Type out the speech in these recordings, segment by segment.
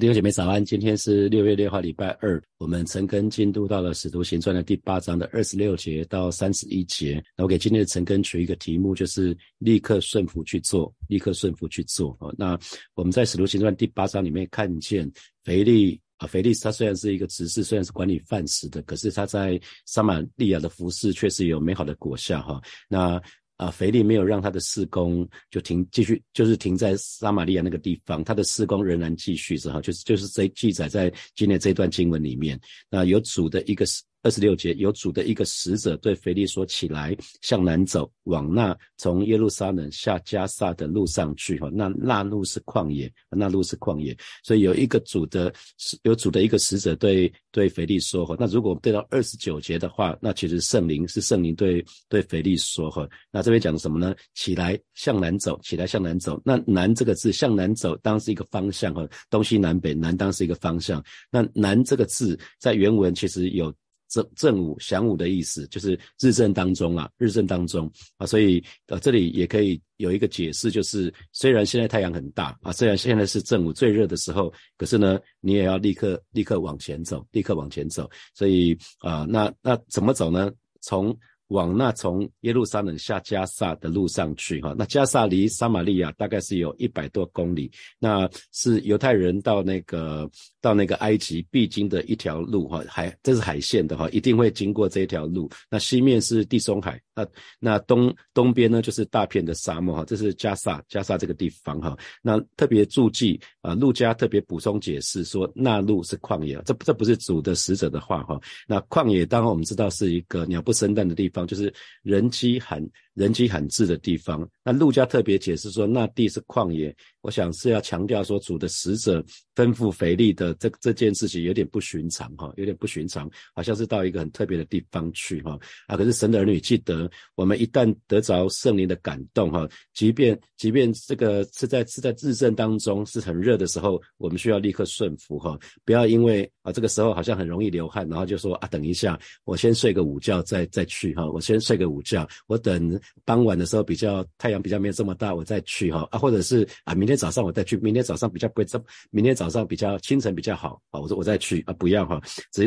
弟兄姐妹早安，今天是6月6号礼拜二，我们晨更进度到了使徒行传的第8章的26节到31节。我给今天的晨更取一个题目，就是立刻顺服去做，立刻顺服去做。那我们在使徒行传第8章里面看见腓力他虽然是一个执事，虽然是管理饭食的，可是他在撒玛利亚的服事确实有美好的果效。那腓力没有让他的事工就继续停在撒玛利亚那个地方，他的事工仍然继续着，就是这记载在今天这段经文里面。那有主的一个26节，有主的一个使者对腓力说，起来向南走，往那从耶路撒冷下加萨的路上去。那路是旷野。所以有主的一个使者对腓力说。那如果我们对到29节的话，那其实圣灵对腓力说。那这边讲什么呢？起来向南走。那南这个字，向南走当是一个方向，东西南北，南当是一个方向。那南这个字在原文其实有正午、晌午的意思，就是日正当中啊，所以这里也可以有一个解释，就是虽然现在太阳很大啊，虽然现在是正午最热的时候，可是呢，你也要立刻往前走。所以那怎么走呢？往那从耶路撒冷下加萨的路上去。那加萨离撒玛利亚大概是有100多公里，那是犹太人到那个埃及必经的一条路，这是海线的，一定会经过这条路。那西面是地中海，那东边呢就是大片的沙漠，这是加萨这个地方。那特别注记，路加特别补充解释说，那路是旷野，这不是主的使者的话。那旷野当然我们知道是一个鸟不生蛋的地方，就是人迹罕至的地方。那路加特别解释说，那地是旷野，我想是要强调说，主的使者吩咐腓力的这件事情有点不寻常，好像是到一个很特别的地方去。可是神的儿女记得，我们一旦得着圣灵的感动，即便这个是在日正当中，是很热的时候，我们需要立刻顺服。不要因为这个时候好像很容易流汗，然后就说等一下，我先睡个午觉再去。我等傍晚的时候太阳比较没有这么大，我再去。或者是明天早上我再去，明天早上比较清晨比较好，我再去。不要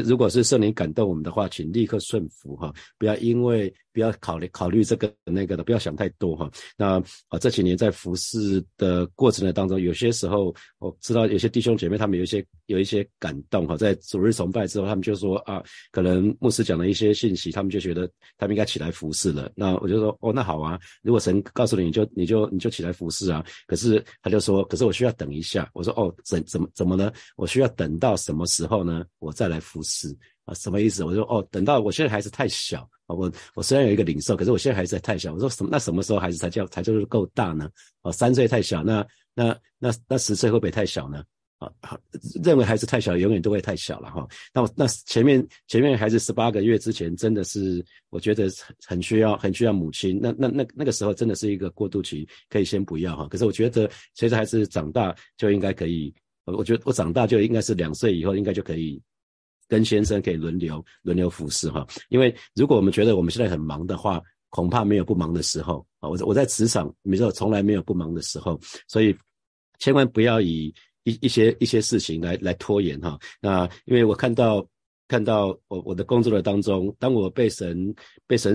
如果是圣灵感动我们的话，请立刻顺服。不要因为不要考虑这个那个的，不要想太多。那这几年在服事的过程的当中，有些时候我知道有些弟兄姐妹他们有一些感动，在主日崇拜之后，他们就说可能牧师讲了一些信息，他们就觉得他们应该起来服事了。那我就说那好啊，如果神告诉你，你就起来服事啊。可是他就说，可是我需要等一下。我说怎么呢？我需要等到什么时候呢？我再来服事。什么意思？我说等到我现在孩子太小，我虽然有一个领受，可是我现在孩子太小。我说那什么时候孩子才叫够大呢？3岁太小，那10岁会不会太小呢？认为孩子太小永远都会太小了。那前面孩子18个月之前，真的是我觉得很需要母亲。那个时候真的是一个过渡期，可以先不要。可是我觉得随着孩子长大就应该可以，我觉得我长大就应该是2岁以后，应该就可以跟先生可以轮流服侍。因为如果我们觉得我们现在很忙的话，恐怕没有不忙的时候。我在职场没有，从来没有不忙的时候。所以千万不要以一些事情来拖延。那因为我看到我的工作的当中，当我被神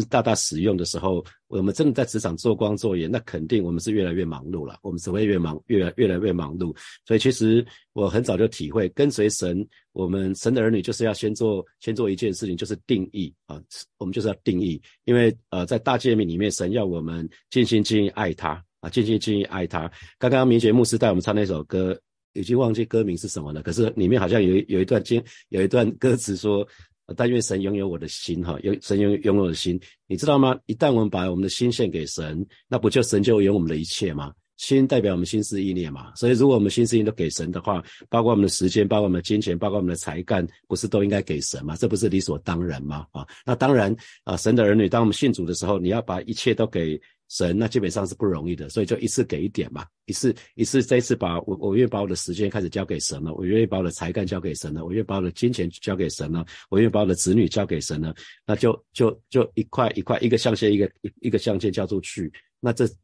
大使用的时候，我们真的在职场做光做盐，那肯定我们是越来越忙碌了，我们只会越来越忙碌。所以其实我很早就体会，跟随神，我们神的儿女就是要先做一件事情，就是定义我们就是要定义。因为在大诫命里面，神要我们尽心尽意爱他尽心尽意爱他。刚刚明杰牧师带我们唱那首歌，已经忘记歌名是什么了，可是里面好像有一段歌词说，但愿神拥有我的心，神拥有我的心。你知道吗？一旦我们把我们的心献给神，那不就神就拥有我们的一切吗？心代表我们心思意念嘛，所以如果我们心思意念都给神的话，包括我们的时间，包括我们的金钱，包括我们的才干，不是都应该给神吗？这不是理所当然吗？那当然神的儿女，当我们信主的时候，你要把一切都给神，那基本上是不容易的，所以就一次给一点嘛，一次这一次我愿意把我的时间开始交给神了，我愿意把我的才干交给神了，我愿意把我的金钱交给神了，我愿意把我的子女交给神了，那就一块一块，一个象限一个象限交出去。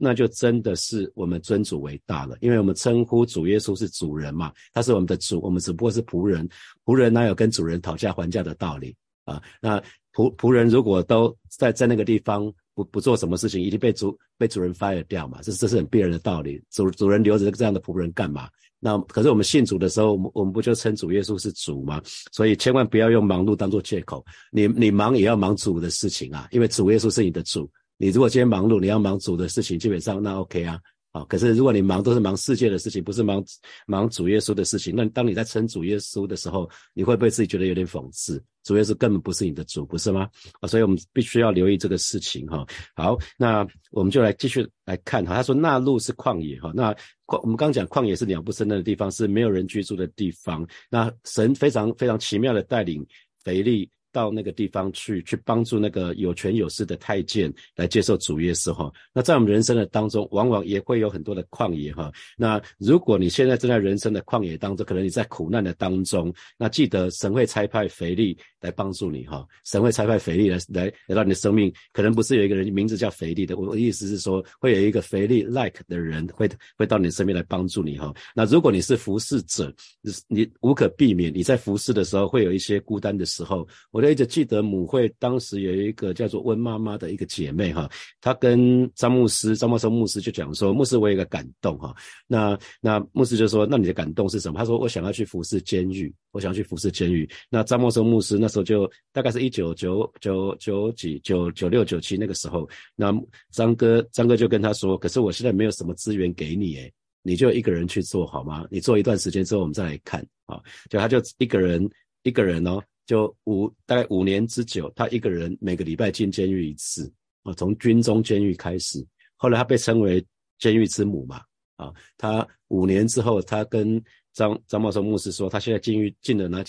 那就真的是我们尊主为大了，因为我们称呼主耶稣是主人嘛，他是我们的主，我们只不过是仆人，仆人哪有跟主人讨价还价的道理啊？那仆人如果都在那个地方不做什么事情，一定被主人 fire 掉嘛，这是很必然的道理。主人留着这样的仆人干嘛？那可是我们信主的时候，我们不就称主耶稣是主吗？所以千万不要用忙碌当作借口，你忙也要忙主的事情啊，因为主耶稣是你的主。你如果今天忙碌，你要忙主的事情，基本上那 OK 啊。好，可是如果你忙都是忙世界的事情，不是忙主耶稣的事情，那当你在称主耶稣的时候，你会不会自己觉得有点讽刺？主耶稣根本不是你的主，不是吗？所以我们必须要留意这个事情哈。好，那我们就来继续来看哈。他说那路是旷野哈，那我们刚讲旷野是鸟不生蛋的地方，是没有人居住的地方。那神非常非常奇妙的带领腓力到那个地方去帮助那个有权有势的太监来接受主耶稣哈。那在我们人生的当中，往往也会有很多的旷野哈。那如果你现在正在人生的旷野当中，可能你在苦难的当中，那记得神会差派腓力来帮助你哈。神会差派腓力来到你的生命，可能不是有一个人名字叫腓力的，我的意思是说，会有一个腓力 like 的人会到你的身边来帮助你哈。那如果你是服侍者，你无可避免，你在服侍的时候会有一些孤单的时候。我一直记得母会当时有一个叫做温妈妈的一个姐妹哈，她跟张茂松牧师就讲说，牧师我有一个感动哈，那牧师就说，那你的感动是什么？他说我想要去服侍监狱。那张茂松牧师那时候就大概是1996、97那个时候，那张哥就跟他说，可是我现在没有什么资源给你耶，你就一个人去做好吗？你做一段时间之后我们再来看啊。就他就一个人哦。就大概5年之久，他一个人每个礼拜进监狱一次啊，从军中监狱开始，后来他被称为监狱之母嘛啊。他5年之后，他跟张茂松牧师说，他现在进了哪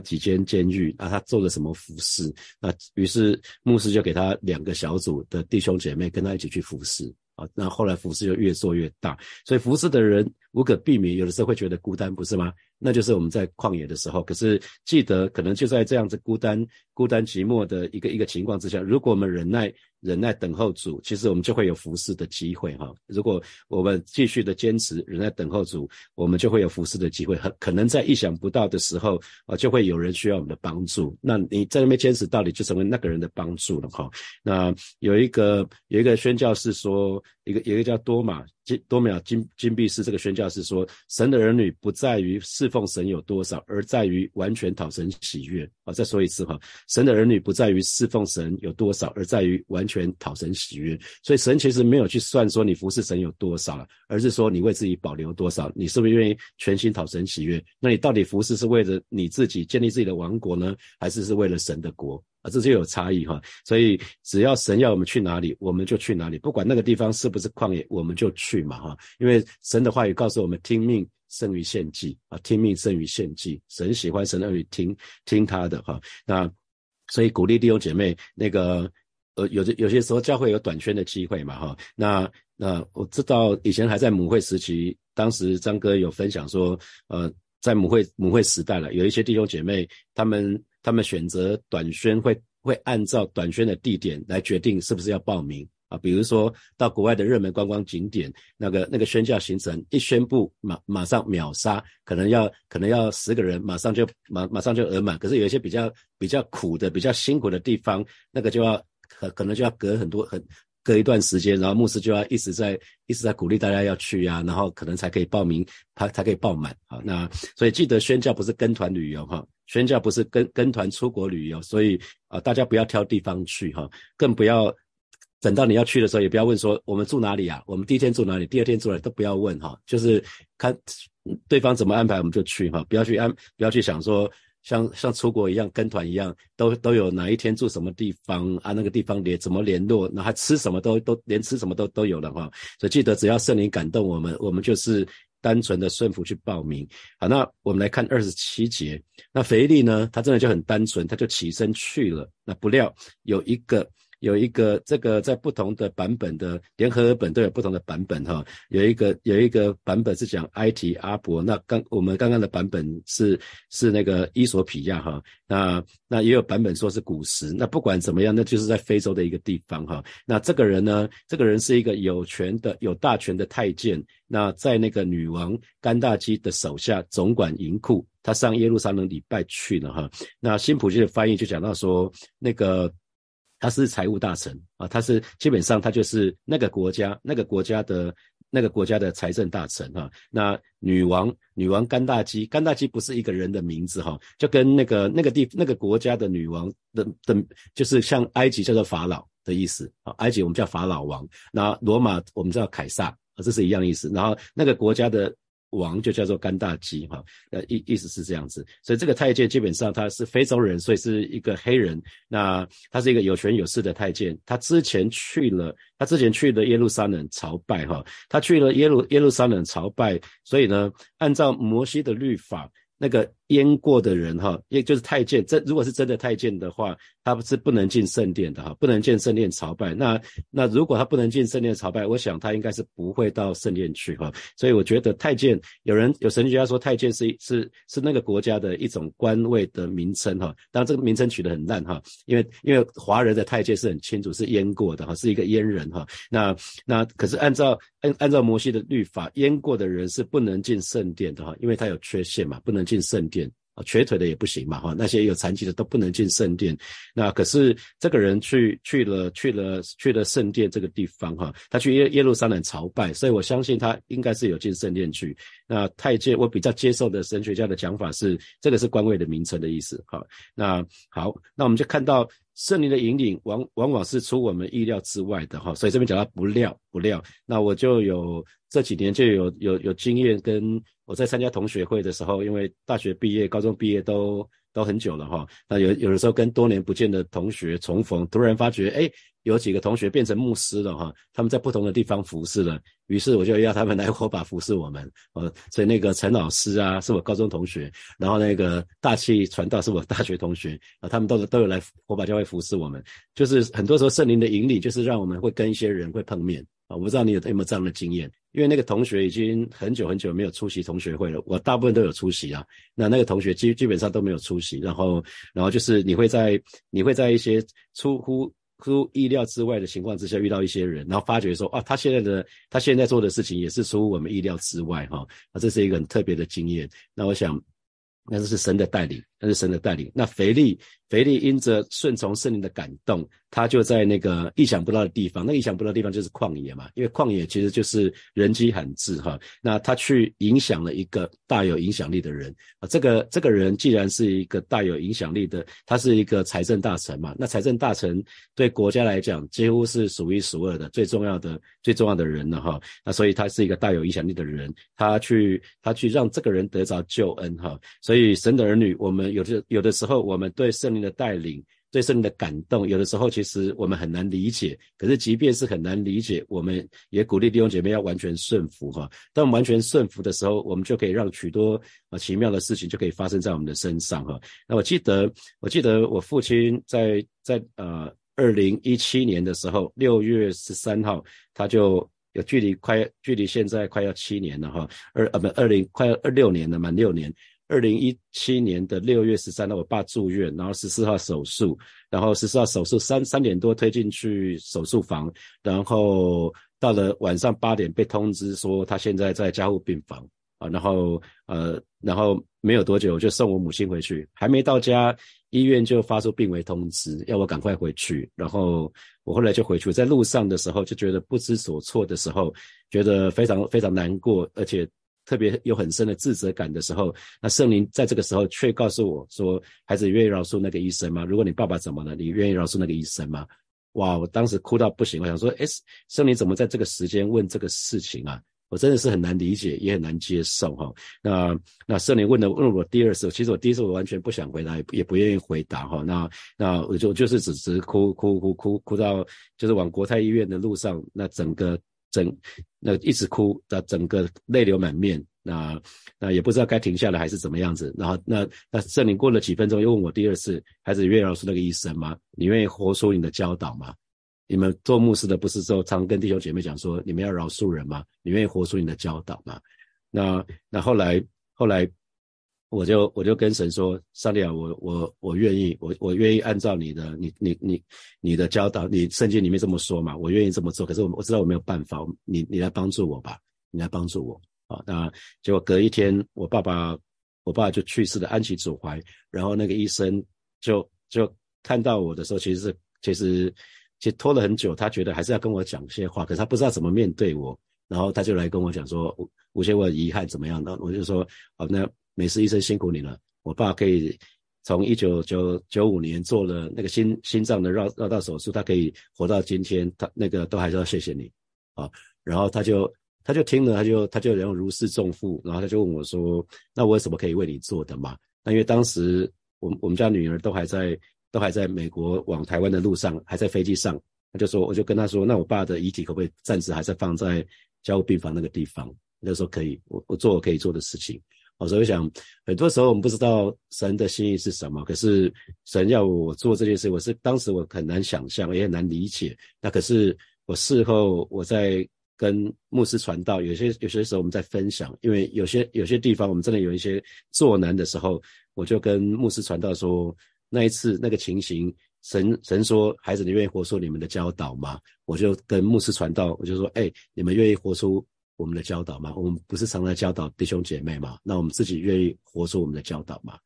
几间监狱啊，他做了什么服事？那于是牧师就给他2个小组的弟兄姐妹跟他一起去服事啊。那后来服事就越做越大，所以服事的人无可避免，有的时候会觉得孤单，不是吗？那就是我们在旷野的时候。可是记得，可能就在这样子孤单寂寞的一个情况之下，如果我们忍耐等候主，其实我们就会有服事的机会哈。如果我们继续的坚持忍耐等候主，我们就会有服事的机会。可能在意想不到的时候啊，就会有人需要我们的帮助。那你在那边坚持到底，就成为那个人的帮助了哈。那有一个宣教士说，有一个叫多马金必士，这个宣教士说，神的儿女不在于侍奉神有多少，而在于完全讨神喜悦。再说一次哈，神的儿女不在于侍奉神有多少，而在于完全讨神喜悦。所以神其实没有去算说你服侍神有多少了，而是说你为自己保留多少，你是不是愿意全心讨神喜悦？那你到底服侍是为了你自己建立自己的王国呢，还是为了神的国？这就有差异哈。所以只要神要我们去哪里，我们就去哪里，不管那个地方是不是旷野，我们就去嘛哈。因为神的话语告诉我们，听命胜于献祭啊，听命胜于献祭，神喜欢神儿女听他的哈。那所以鼓励弟兄姐妹，那个有些时候教会有短宣的机会嘛哈。那我知道以前还在母会时期，当时张哥有分享说，在母会时代了，有一些弟兄姐妹他们选择短宣会按照短宣的地点来决定是不是要报名啊，比如说到国外的热门观光景点，那个宣教行程一宣布，马上秒杀，可能要10个人，马上就额满。可是有一些比较苦的、比较辛苦的地方，那个就要可能就要隔一段时间，然后牧师就要一直在鼓励大家要去啊，然后可能才可以报名，才可以报满。好，那所以记得宣教不是跟团旅游哈。宣教不是跟团出国旅游，所以大家不要挑地方去哈，更不要等到你要去的时候，也不要问说我们住哪里啊，我们第一天住哪里，第二天住哪里，都不要问哈，就是看对方怎么安排我们就去哈，不要去想说像出国一样跟团一样，都有哪一天住什么地方啊，那个地方怎么联络，然后吃什么连吃什么都有了哈。所以记得只要圣灵感动我们就是单纯的顺服去报名。好，那我们来看27节。那腓力呢，他真的就很单纯，他就起身去了。那不料有一个有一个这个在不同的版本的联合本都有不同的版本哈，有一个版本是讲埃提阿伯，那我们刚刚的版本是那个伊索匹亚哈，那也有版本说是古时，那不管怎么样，那就是在非洲的一个地方哈。那这个人呢，这个人是一个有大权的太监，那在那个女王甘大基的手下总管银库，他上耶路撒冷礼拜去了哈。那新普世的翻译就讲到说，那个他是财务大臣啊，他是基本上他就是那个国家的财政大臣哈。那女王甘大基不是一个人的名字哈，就跟那个国家的女王的就是像埃及叫做法老的意思啊，埃及我们叫法老王，那罗马我们叫凯撒，这是一样意思。然后那个国家的王就叫做甘大基哈，意思是这样子。所以这个太监基本上他是非洲人，所以是一个黑人。那他是一个有权有势的太监，他之前去了耶路撒冷朝拜哈，他去了耶路撒冷朝拜，所以呢，按照摩西的律法，那个阉过的人哈，也就是太监，这如果是真的太监的话，他是不能进圣殿的哈，不能进圣殿朝拜。那如果他不能进圣殿朝拜，我想他应该是不会到圣殿去哈。所以我觉得太监，有神学家说太监是那个国家的一种官位的名称哈。当然这个名称取得很烂哈，因为华人的太监是很清楚是阉过的哈，是一个阉人哈。那可是按照摩西的律法，阉过的人是不能进圣殿的哈，因为他有缺陷嘛，不能进圣殿。瘸腿的也不行嘛，那些有残疾的都不能进圣殿。那可是这个人去了圣殿这个地方哈，他去耶路撒冷朝拜，所以我相信他应该是有进圣殿去。那太监，我比较接受的神学家的讲法是，这个是官位的名称的意思哈。那好，那我们就看到圣灵的引领往往是出我们意料之外的哈，所以这边讲到不料。那我就有这几年就有经验，跟我在参加同学会的时候，因为大学毕业、高中毕业都很久了哈。那有的时候跟多年不见的同学重逢，突然发觉有几个同学变成牧师了哈，他们在不同的地方服侍了，于是我就要他们来火把服侍我们。所以那个陈老师啊是我高中同学，然后那个大气传道是我大学同学啊，他们都有来火把教会服侍我们。就是很多时候圣灵的引领，就是让我们会跟一些人会碰面啊，我不知道你有没有这样的经验。因为那个同学已经很久很久没有出席同学会了，我大部分都有出席啊，那个同学基本上都没有出席，然后就是你会在一些出乎意料之外的情况之下遇到一些人，然后发觉说啊，他现在做的事情也是出乎我们意料之外哈，那这是一个很特别的经验。那我想那是神的带领，那腓力因着顺从圣灵的感动，他就在那个意想不到的地方，就是旷野嘛，因为旷野其实就是人迹罕至哈。那他去影响了一个大有影响力的人啊，这个人既然是一个大有影响力的，他是一个财政大臣嘛，那财政大臣对国家来讲几乎是数一数二的最重要的人了哈。那所以他是一个大有影响力的人，他去让这个人得着救恩哈。所以神的儿女，我们有的时候我们对圣灵的带领，对圣灵的感动，有的时候其实我们很难理解，可是即便是很难理解，我们也鼓励弟兄姐妹要完全顺服哈。当我们完全顺服的时候，我们就可以让许多奇妙的事情就可以发生在我们的身上哈。那我记得我父亲在2017年的时候6月13号他就有距离现在快要7年了哈，快要26年了，满6年。2017年的6月13号我爸住院，然后14号手术，3点多推进去手术房，然后到了晚上8点被通知说他现在在加护病房啊，然后没有多久我就送我母亲回去，还没到家医院就发出病危通知，要我赶快回去，然后我后来就回去，在路上的时候就觉得不知所措的时候，觉得非常非常难过，而且特别有很深的自责感的时候，那圣灵在这个时候却告诉我说，孩子，你愿意饶恕那个医生吗？如果你爸爸怎么了，你愿意饶恕那个医生吗？哇，我当时哭到不行，我想说圣灵怎么在这个时间问这个事情啊，我真的是很难理解也很难接受哈。那圣灵问我第二次，其实我第一次我完全不想回答，也不愿意回答哈。那我就是只哭到就是往国泰医院的路上，那整个一直哭，整个泪流满面，那也不知道该停下来还是怎么样子。然后那圣灵过了几分钟又问我第二次，孩子，你愿意饶恕那个医生吗？你愿意活出你的教导吗？你们做牧师的不是就常跟弟兄姐妹讲说，你们要饶恕人吗？你愿意活出你的教导吗？那后来我就跟神说，上帝啊，我愿意，我愿意按照你的你的教导，你圣经里面这么说嘛，我愿意这么做，可是我知道我没有办法，你来帮助我吧，你来帮助我啊。那结果隔一天，我爸就去世了，安息主怀，然后那个医生就看到我的时候，其实拖了很久，他觉得还是要跟我讲些话，可是他不知道怎么面对我，然后他就来跟我讲说，吴先我遗憾怎么样呢？我就说好，那没事，医生辛苦你了。我爸可以从1995年做了那个心脏的绕道手术，他可以活到今天，他那个都还是要谢谢你啊。然后他就听了，他就如释重负，然后他就问我说，那我有什么可以为你做的嘛？那因为当时我们家女儿都还在美国往台湾的路上，还在飞机上，我就跟他说，那我爸的遗体可不可以暂时还是放在加护病房那个地方？那时候可以，我做我可以做的事情。所以我想很多时候我们不知道神的心意是什么，可是神要我做这件事，当时我很难想象，也很难理解。那可是我事后我在跟牧师传道，有些时候我们在分享，因为有些地方我们真的有一些作难的时候，我就跟牧师传道说，那一次那个情形，神说，孩子你愿意活出你们的教导吗？我就跟牧师传道，我就说，你们愿意活出我们的教导吗？我们不是常常教导弟兄姐妹吗？那我们自己愿意活出我们的教导吗？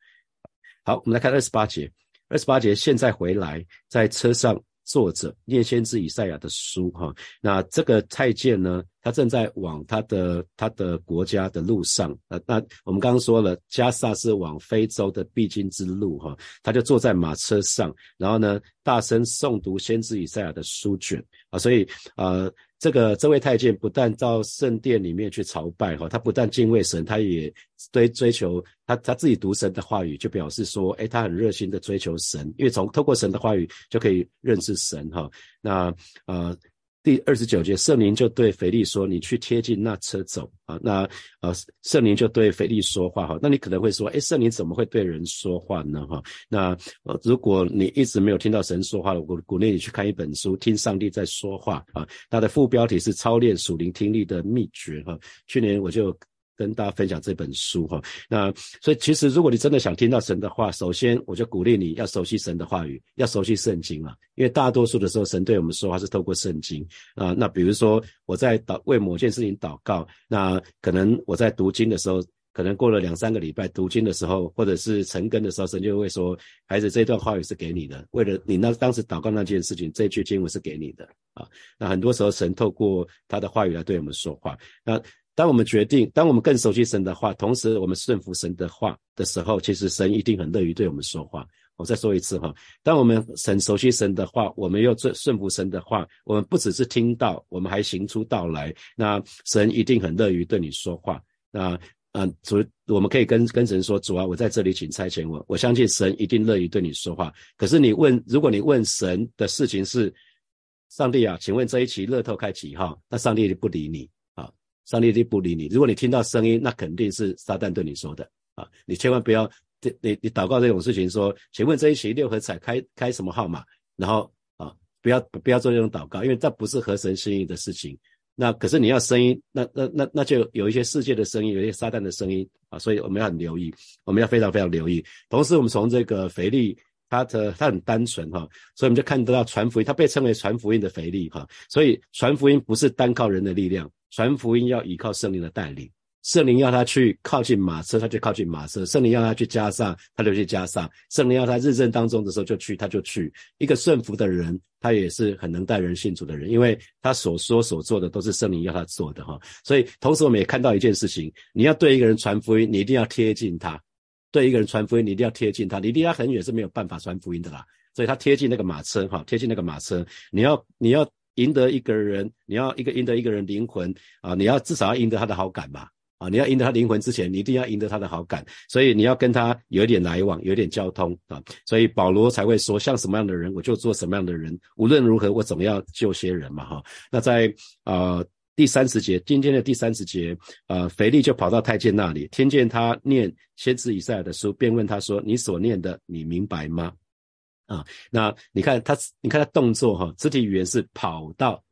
好，我们来看28节。28节，现在回来，在车上坐着，念先知以赛亚的书哈。那这个太监呢，他正在往他的国家的路上。那我们刚刚说了，加萨是往非洲的必经之路哈。他就坐在马车上，然后呢，大声诵读先知以赛亚的书卷啊。所以这位太监不但到圣殿里面去朝拜哈，他不但敬畏神，他也追求他自己读神的话语，就表示说，他很热心的追求神，因为透过神的话语就可以认识神哈。那第29节，圣灵就对腓力说，你去贴近那车走啊。那圣灵就对腓力说话哈。那你可能会说，圣灵怎么会对人说话呢哈？那如果你一直没有听到神说话了，我鼓励你去看一本书，听上帝在说话啊。它的副标题是操练属灵听力的秘诀哈。去年我就跟大家分享这本书哈。那所以其实如果你真的想听到神的话，首先我就鼓励你要熟悉神的话语，要熟悉圣经啊。因为大多数的时候神对我们说话是透过圣经啊。那比如说我在为某件事情祷告，那可能我在读经的时候，可能过了2-3个礼拜读经的时候，或者是晨更的时候，神就会说，孩子，这段话语是给你的，为了你当时祷告那件事情，这句经文是给你的啊。那很多时候神透过他的话语来对我们说话。那当我们更熟悉神的话，同时我们顺服神的话的时候，其实神一定很乐于对我们说话。我再说一次哈，当我们很熟悉神的话，我们又顺服神的话，我们不只是听到，我们还行出道来，那神一定很乐于对你说话。那主，我们可以跟神说，主啊，我在这里，请差遣我。我相信神一定乐于对你说话。可是如果你问神的事情是，上帝啊，请问这一期乐透开几号？那上帝就不理你。上帝就不理你。如果你听到声音，那肯定是撒旦对你说的啊！你千万不要，你祷告这种事情说，请问这一期六合彩开什么号码？然后不要做这种祷告，因为这不是合神心意的事情。那可是你要声音，那就有一些世界的声音，有一些撒旦的声音啊！所以我们要很留意，我们要非常非常留意。同时，我们从这个腓力。他很单纯哈，所以我们就看得到传福音，他被称为传福音的腓力哈。所以传福音不是单靠人的力量，传福音要依靠圣灵的带领。圣灵要他去靠近马车，他就靠近马车；圣灵要他去加萨，他就去加萨；圣灵要他日正当中的时候就去，他就去。一个顺服的人，他也是很能带人信主的人，因为他所说所做的都是圣灵要他做的哈。所以同时我们也看到一件事情，你要对一个人传福音，你一定要贴近他。对一个人传福音，你一定要贴近他，你离他很远是没有办法传福音的啦。所以他贴近那个马车哈，贴近那个马车，你要赢得一个人，你要赢得一个人灵魂啊，你要至少要赢得他的好感吧啊，你要赢得他灵魂之前，你一定要赢得他的好感，所以你要跟他有一点来往，有一点交通啊。所以保罗才会说，像什么样的人，我就做什么样的人，无论如何我总要救些人嘛哈。那在第30节，今天的第30节，腓力就跑到太监那里，听见他念先知以赛亚的书，便问他说，你所念的，你明白吗？啊，那你看他动作哈，肢体语言是跑到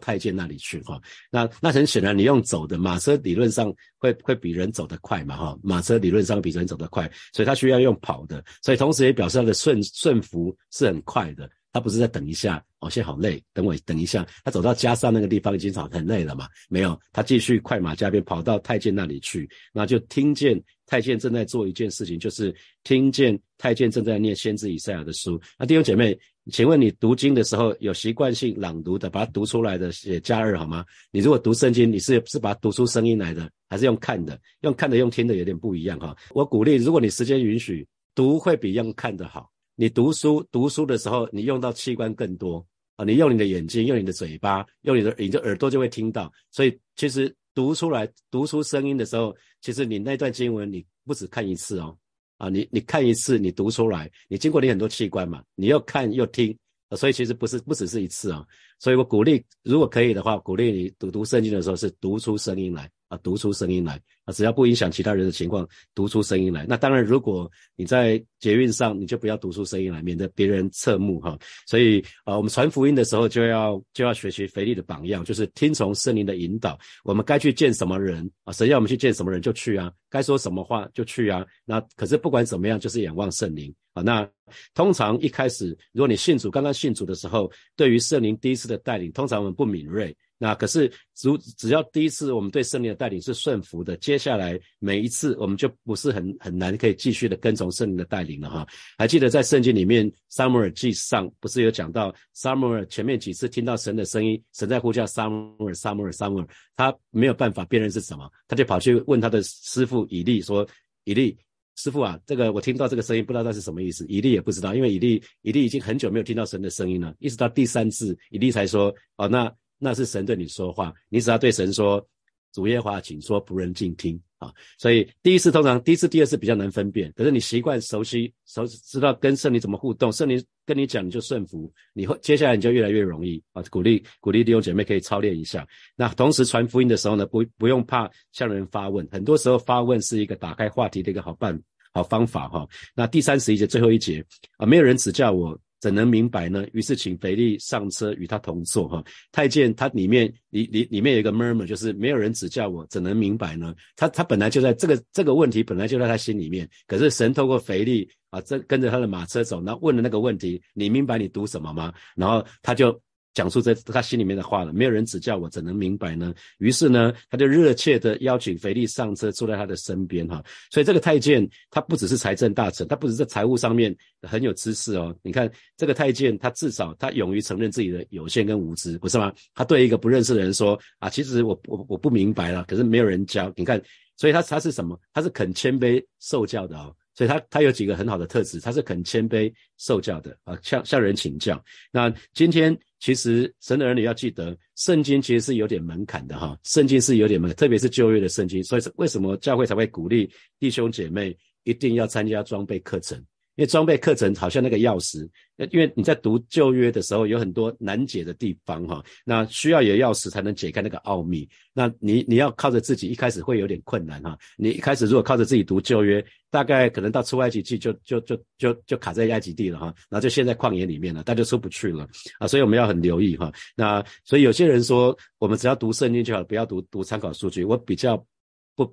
太监那里去哈。那很显然，你用走的马车理论上会比人走得快嘛哈，马车理论上比人走得快，所以他需要用跑的，所以同时也表示他的顺服是很快的，他不是在等一下哦，现在好累，等一下。他走到加沙那个地方已经很累了嘛，没有，他继续快马加鞭跑到太监那里去，那就听见。太监正在做一件事情，就是听见太监正在念先知以赛亚的书。那弟兄姐妹，请问你读经的时候有习惯性朗读的，把它读出来的也加二好吗？你如果读圣经，你是把它读出声音来的，还是用看的？用听的有点不一样哈。我鼓励，如果你时间允许，读会比用看的好。你读书的时候，你用到器官更多啊，你用你的眼睛，用你的嘴巴，用你的耳朵就会听到。所以其实读出声音的时候，其实你那段经文你不止看一次哦，啊，你看一次，你读出来，你经过你很多器官嘛，你又看又听，所以其实不只是一次哦。所以我鼓励，如果可以的话，鼓励你读圣经的时候是读出声音来啊，读出声音来啊，只要不影响其他人的情况，读出声音来。那当然，如果你在捷运上，你就不要读出声音来，免得别人侧目哈。所以我们传福音的时候就要学习腓力的榜样，就是听从圣灵的引导。我们该去见什么人啊，神要我们去见什么人就去啊，该说什么话就去啊。那可是不管怎么样，就是仰望圣灵啊。那通常一开始，如果你刚刚信主的时候，对于圣灵第一次的带领，通常我们不敏锐。那可是只要第一次我们对圣灵的带领是顺服的，接下来每一次我们就不是很难可以继续的跟从圣灵的带领了哈。还记得在圣经里面撒母耳记上不是有讲到撒母耳前面几次听到神的声音，神在呼叫撒母耳，他没有办法辨认是什么，他就跑去问他的师父以利说，以利师父啊，这个我听到这个声音，不知道那是什么意思。以利也不知道，因为以利已经很久没有听到神的声音了，一直到第三次以利才说，哦，那是神对你说话，你只要对神说，主耶和华请说，仆人静听啊。所以第一次第二次比较难分辨，可是你习惯熟悉知道跟圣灵怎么互动，圣灵跟你讲你就顺服，你接下来你就越来越容易啊。鼓励弟兄姐妹可以操练一下。那同时传福音的时候呢，不用怕向人发问，很多时候发问是一个打开话题的一个好方法哈。那第31节最后一节啊，没有人指教我怎能明白呢？于是请腓力上车，与他同坐哈。太监他里面有一个 murmur， 就是没有人指教我，怎能明白呢？他本来就在这个问题本来就在他心里面，可是神透过腓力啊，跟着他的马车走，然后问了那个问题，你明白你读什么吗？然后他就讲出他心里面的话了，没有人指教我，怎能明白呢？于是呢，他就热切的邀请腓力上车，坐在他的身边哈。所以这个太监他不只是财政大臣，他不只是在财务上面很有知识哦。你看这个太监，他至少他勇于承认自己的有限跟无知，不是吗？他对一个不认识的人说啊，其实我不明白啦，可是没有人教。你看，所以他是什么？他是肯谦卑受教的哦。所以他有几个很好的特质，他是肯谦卑受教的啊，向人请教。那今天其实神的儿女要记得，圣经其实是有点门槛的哈，圣经是有点门槛，特别是旧约的圣经。所以为什么教会才会鼓励弟兄姐妹一定要参加装备课程？因为装备课程好像那个钥匙，因为你在读旧约的时候有很多难解的地方哈，那需要有钥匙才能解开那个奥秘。那你要靠着自己，一开始会有点困难哈。你一开始如果靠着自己读旧约，大概可能到出埃及记就卡在埃及地了哈，然后就陷在旷野里面了，大家就出不去了啊。所以我们要很留意哈。那所以有些人说我们只要读圣经就好，不要读参考书籍，我比较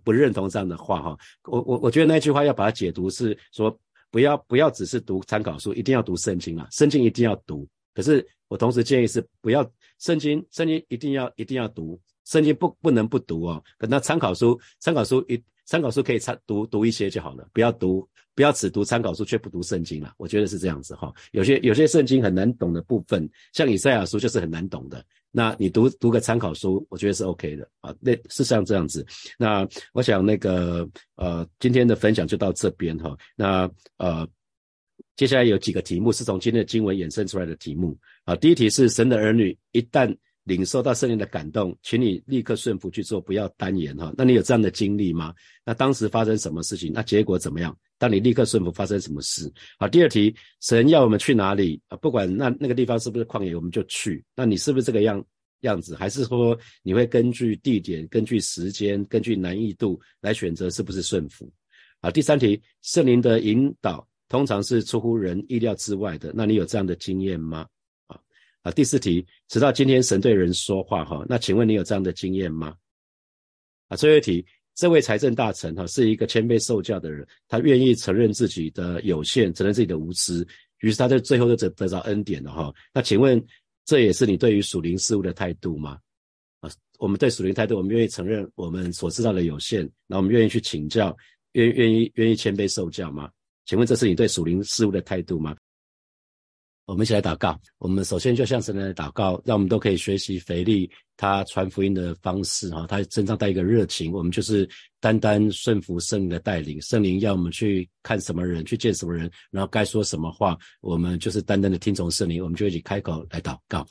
不认同这样的话哈。我觉得那句话要把它解读是说，不要只是读参考书，一定要读圣经啦，圣经一定要读。可是我同时建议是不要圣经一定要读，圣经不能不读哦。可那参考书可以读一些就好了，不要只读参考书却不读圣经啦，我觉得是这样子哈。有些圣经很难懂的部分，像以赛亚书就是很难懂的。那你读个参考书，我觉得是 OK 的啊，那是像这样子。那我想今天的分享就到这边哈。那接下来有几个题目是从今天的经文衍生出来的题目啊。第一题是神的儿女一旦领受到圣灵的感动，请你立刻顺服去做，不要单言哈。那你有这样的经历吗？那当时发生什么事情？那结果怎么样？当你立刻顺服，发生什么事？好，第二题，神要我们去哪里啊？不管那个地方是不是旷野，我们就去。那你是不是这个样子？还是说你会根据地点、根据时间、根据难易度来选择是不是顺服？好，第三题，圣灵的引导通常是出乎人意料之外的。那你有这样的经验吗？第四题，直到今天神对人说话，那请问你有这样的经验吗？最后一题，这位财政大臣是一个谦卑受教的人，他愿意承认自己的有限，承认自己的无知，于是他在最后就得到恩典了。那请问这也是你对于属灵事物的态度吗？我们对属灵态度，我们愿意承认我们所知道的有限，然后我们愿意去请教，愿意谦卑受教吗？请问这是你对属灵事物的态度吗？我们一起来祷告。我们首先就向神来祷告，让我们都可以学习腓力他传福音的方式，他身上带一个热情，我们就是单单顺服圣灵的带领，圣灵要我们去看什么人，去见什么人，然后该说什么话，我们就是单单的听从圣灵，我们就一起开口来祷告。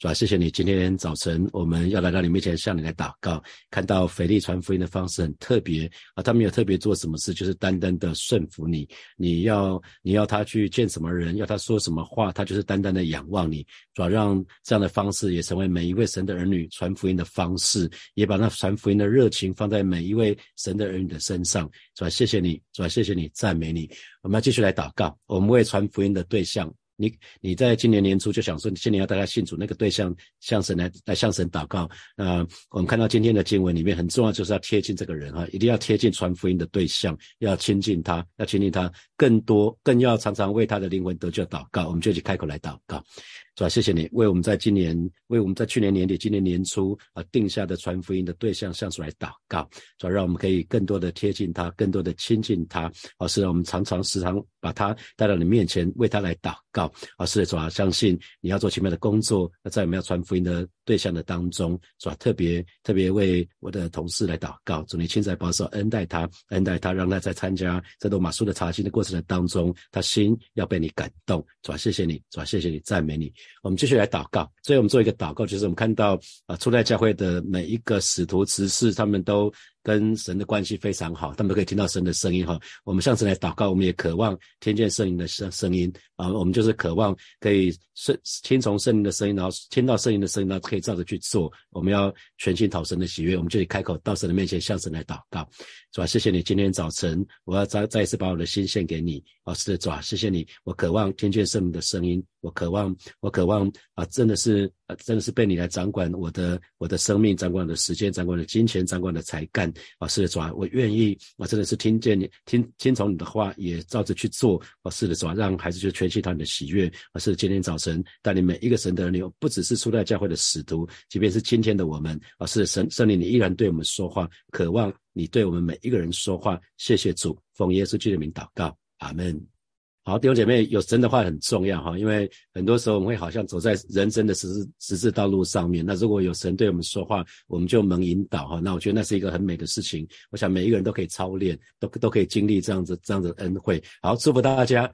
主啊，谢谢你今天早晨我们要来到你面前向你来祷告，看到腓力传福音的方式很特别啊，他没有特别做什么事，就是单单的顺服你，你要他去见什么人，要他说什么话，他就是单单的仰望你。主啊，让这样的方式也成为每一位神的儿女传福音的方式，也把那传福音的热情放在每一位神的儿女的身上。主啊，谢谢你，主啊，谢谢你，赞美你。我们要继续来祷告，我们为传福音的对象，你在今年年初就想说今年要大家信主，那个对象向神来向神祷告。我们看到今天的经文里面很重要，就是要贴近这个人，一定要贴近传福音的对象，要亲近他，要亲近他更多，更要常常为他的灵魂得救祷告。我们就一起开口来祷告。主啊，谢谢你为我们在去年年底今年年初定下的传福音的对象向主来祷告。主啊，让我们可以更多的贴近他，更多的亲近他，是让我们常常时常把他带到你面前，为他来祷告。是的，主啊，相信你要做奇妙的工作，在我们要传福音的对象的当中，主啊，特别特别为我的同事来祷告。主，你亲自保守恩待他，恩待他，让他在参加在罗马书的查经的过程的当中，他心要被你感动。主啊，谢谢你，主啊，谢谢你，赞美你。我们继续来祷告。所以我们做一个祷告，就是我们看到初代教会的每一个使徒执事，他们都跟神的关系非常好，他们可以听到神的声音。我们向神来祷告，我们也渴望听见圣灵的声音啊，我们就是渴望可以听从圣灵的声音，然后听到圣灵的声音，然后可以照着去做。我们要全心讨神的喜悦，我们就开口到神的面前向神来祷告。主啊，谢谢你今天早晨我要再一次把我的心献给你。是的，主啊，谢谢你，我渴望听见圣灵的声音，我渴望真的是被你来掌管我的生命，掌管我的时间，掌管我的金钱，掌管我的才干。是的，主啊，我愿意真的是听见你，听从你的话，也照着去做。是的，主啊，让孩子就全心讨你的喜悦。是的，今天早晨带领每一个神的儿女，不只是初代教会的使徒，即便是今天的我们。是的，圣灵你依然对我们说话，渴望你对我们每一个人说话。谢谢主，奉耶稣基督的名祷告，阿们。好，弟兄姐妹，有神的话很重要，因为很多时候我们会好像走在人生的十字道路上面，那如果有神对我们说话，我们就蒙引导，那我觉得那是一个很美的事情。我想每一个人都可以操练，都可以经历这样子恩惠。好，祝福大家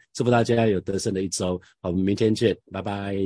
有得胜的一周。好，我们明天见，拜拜。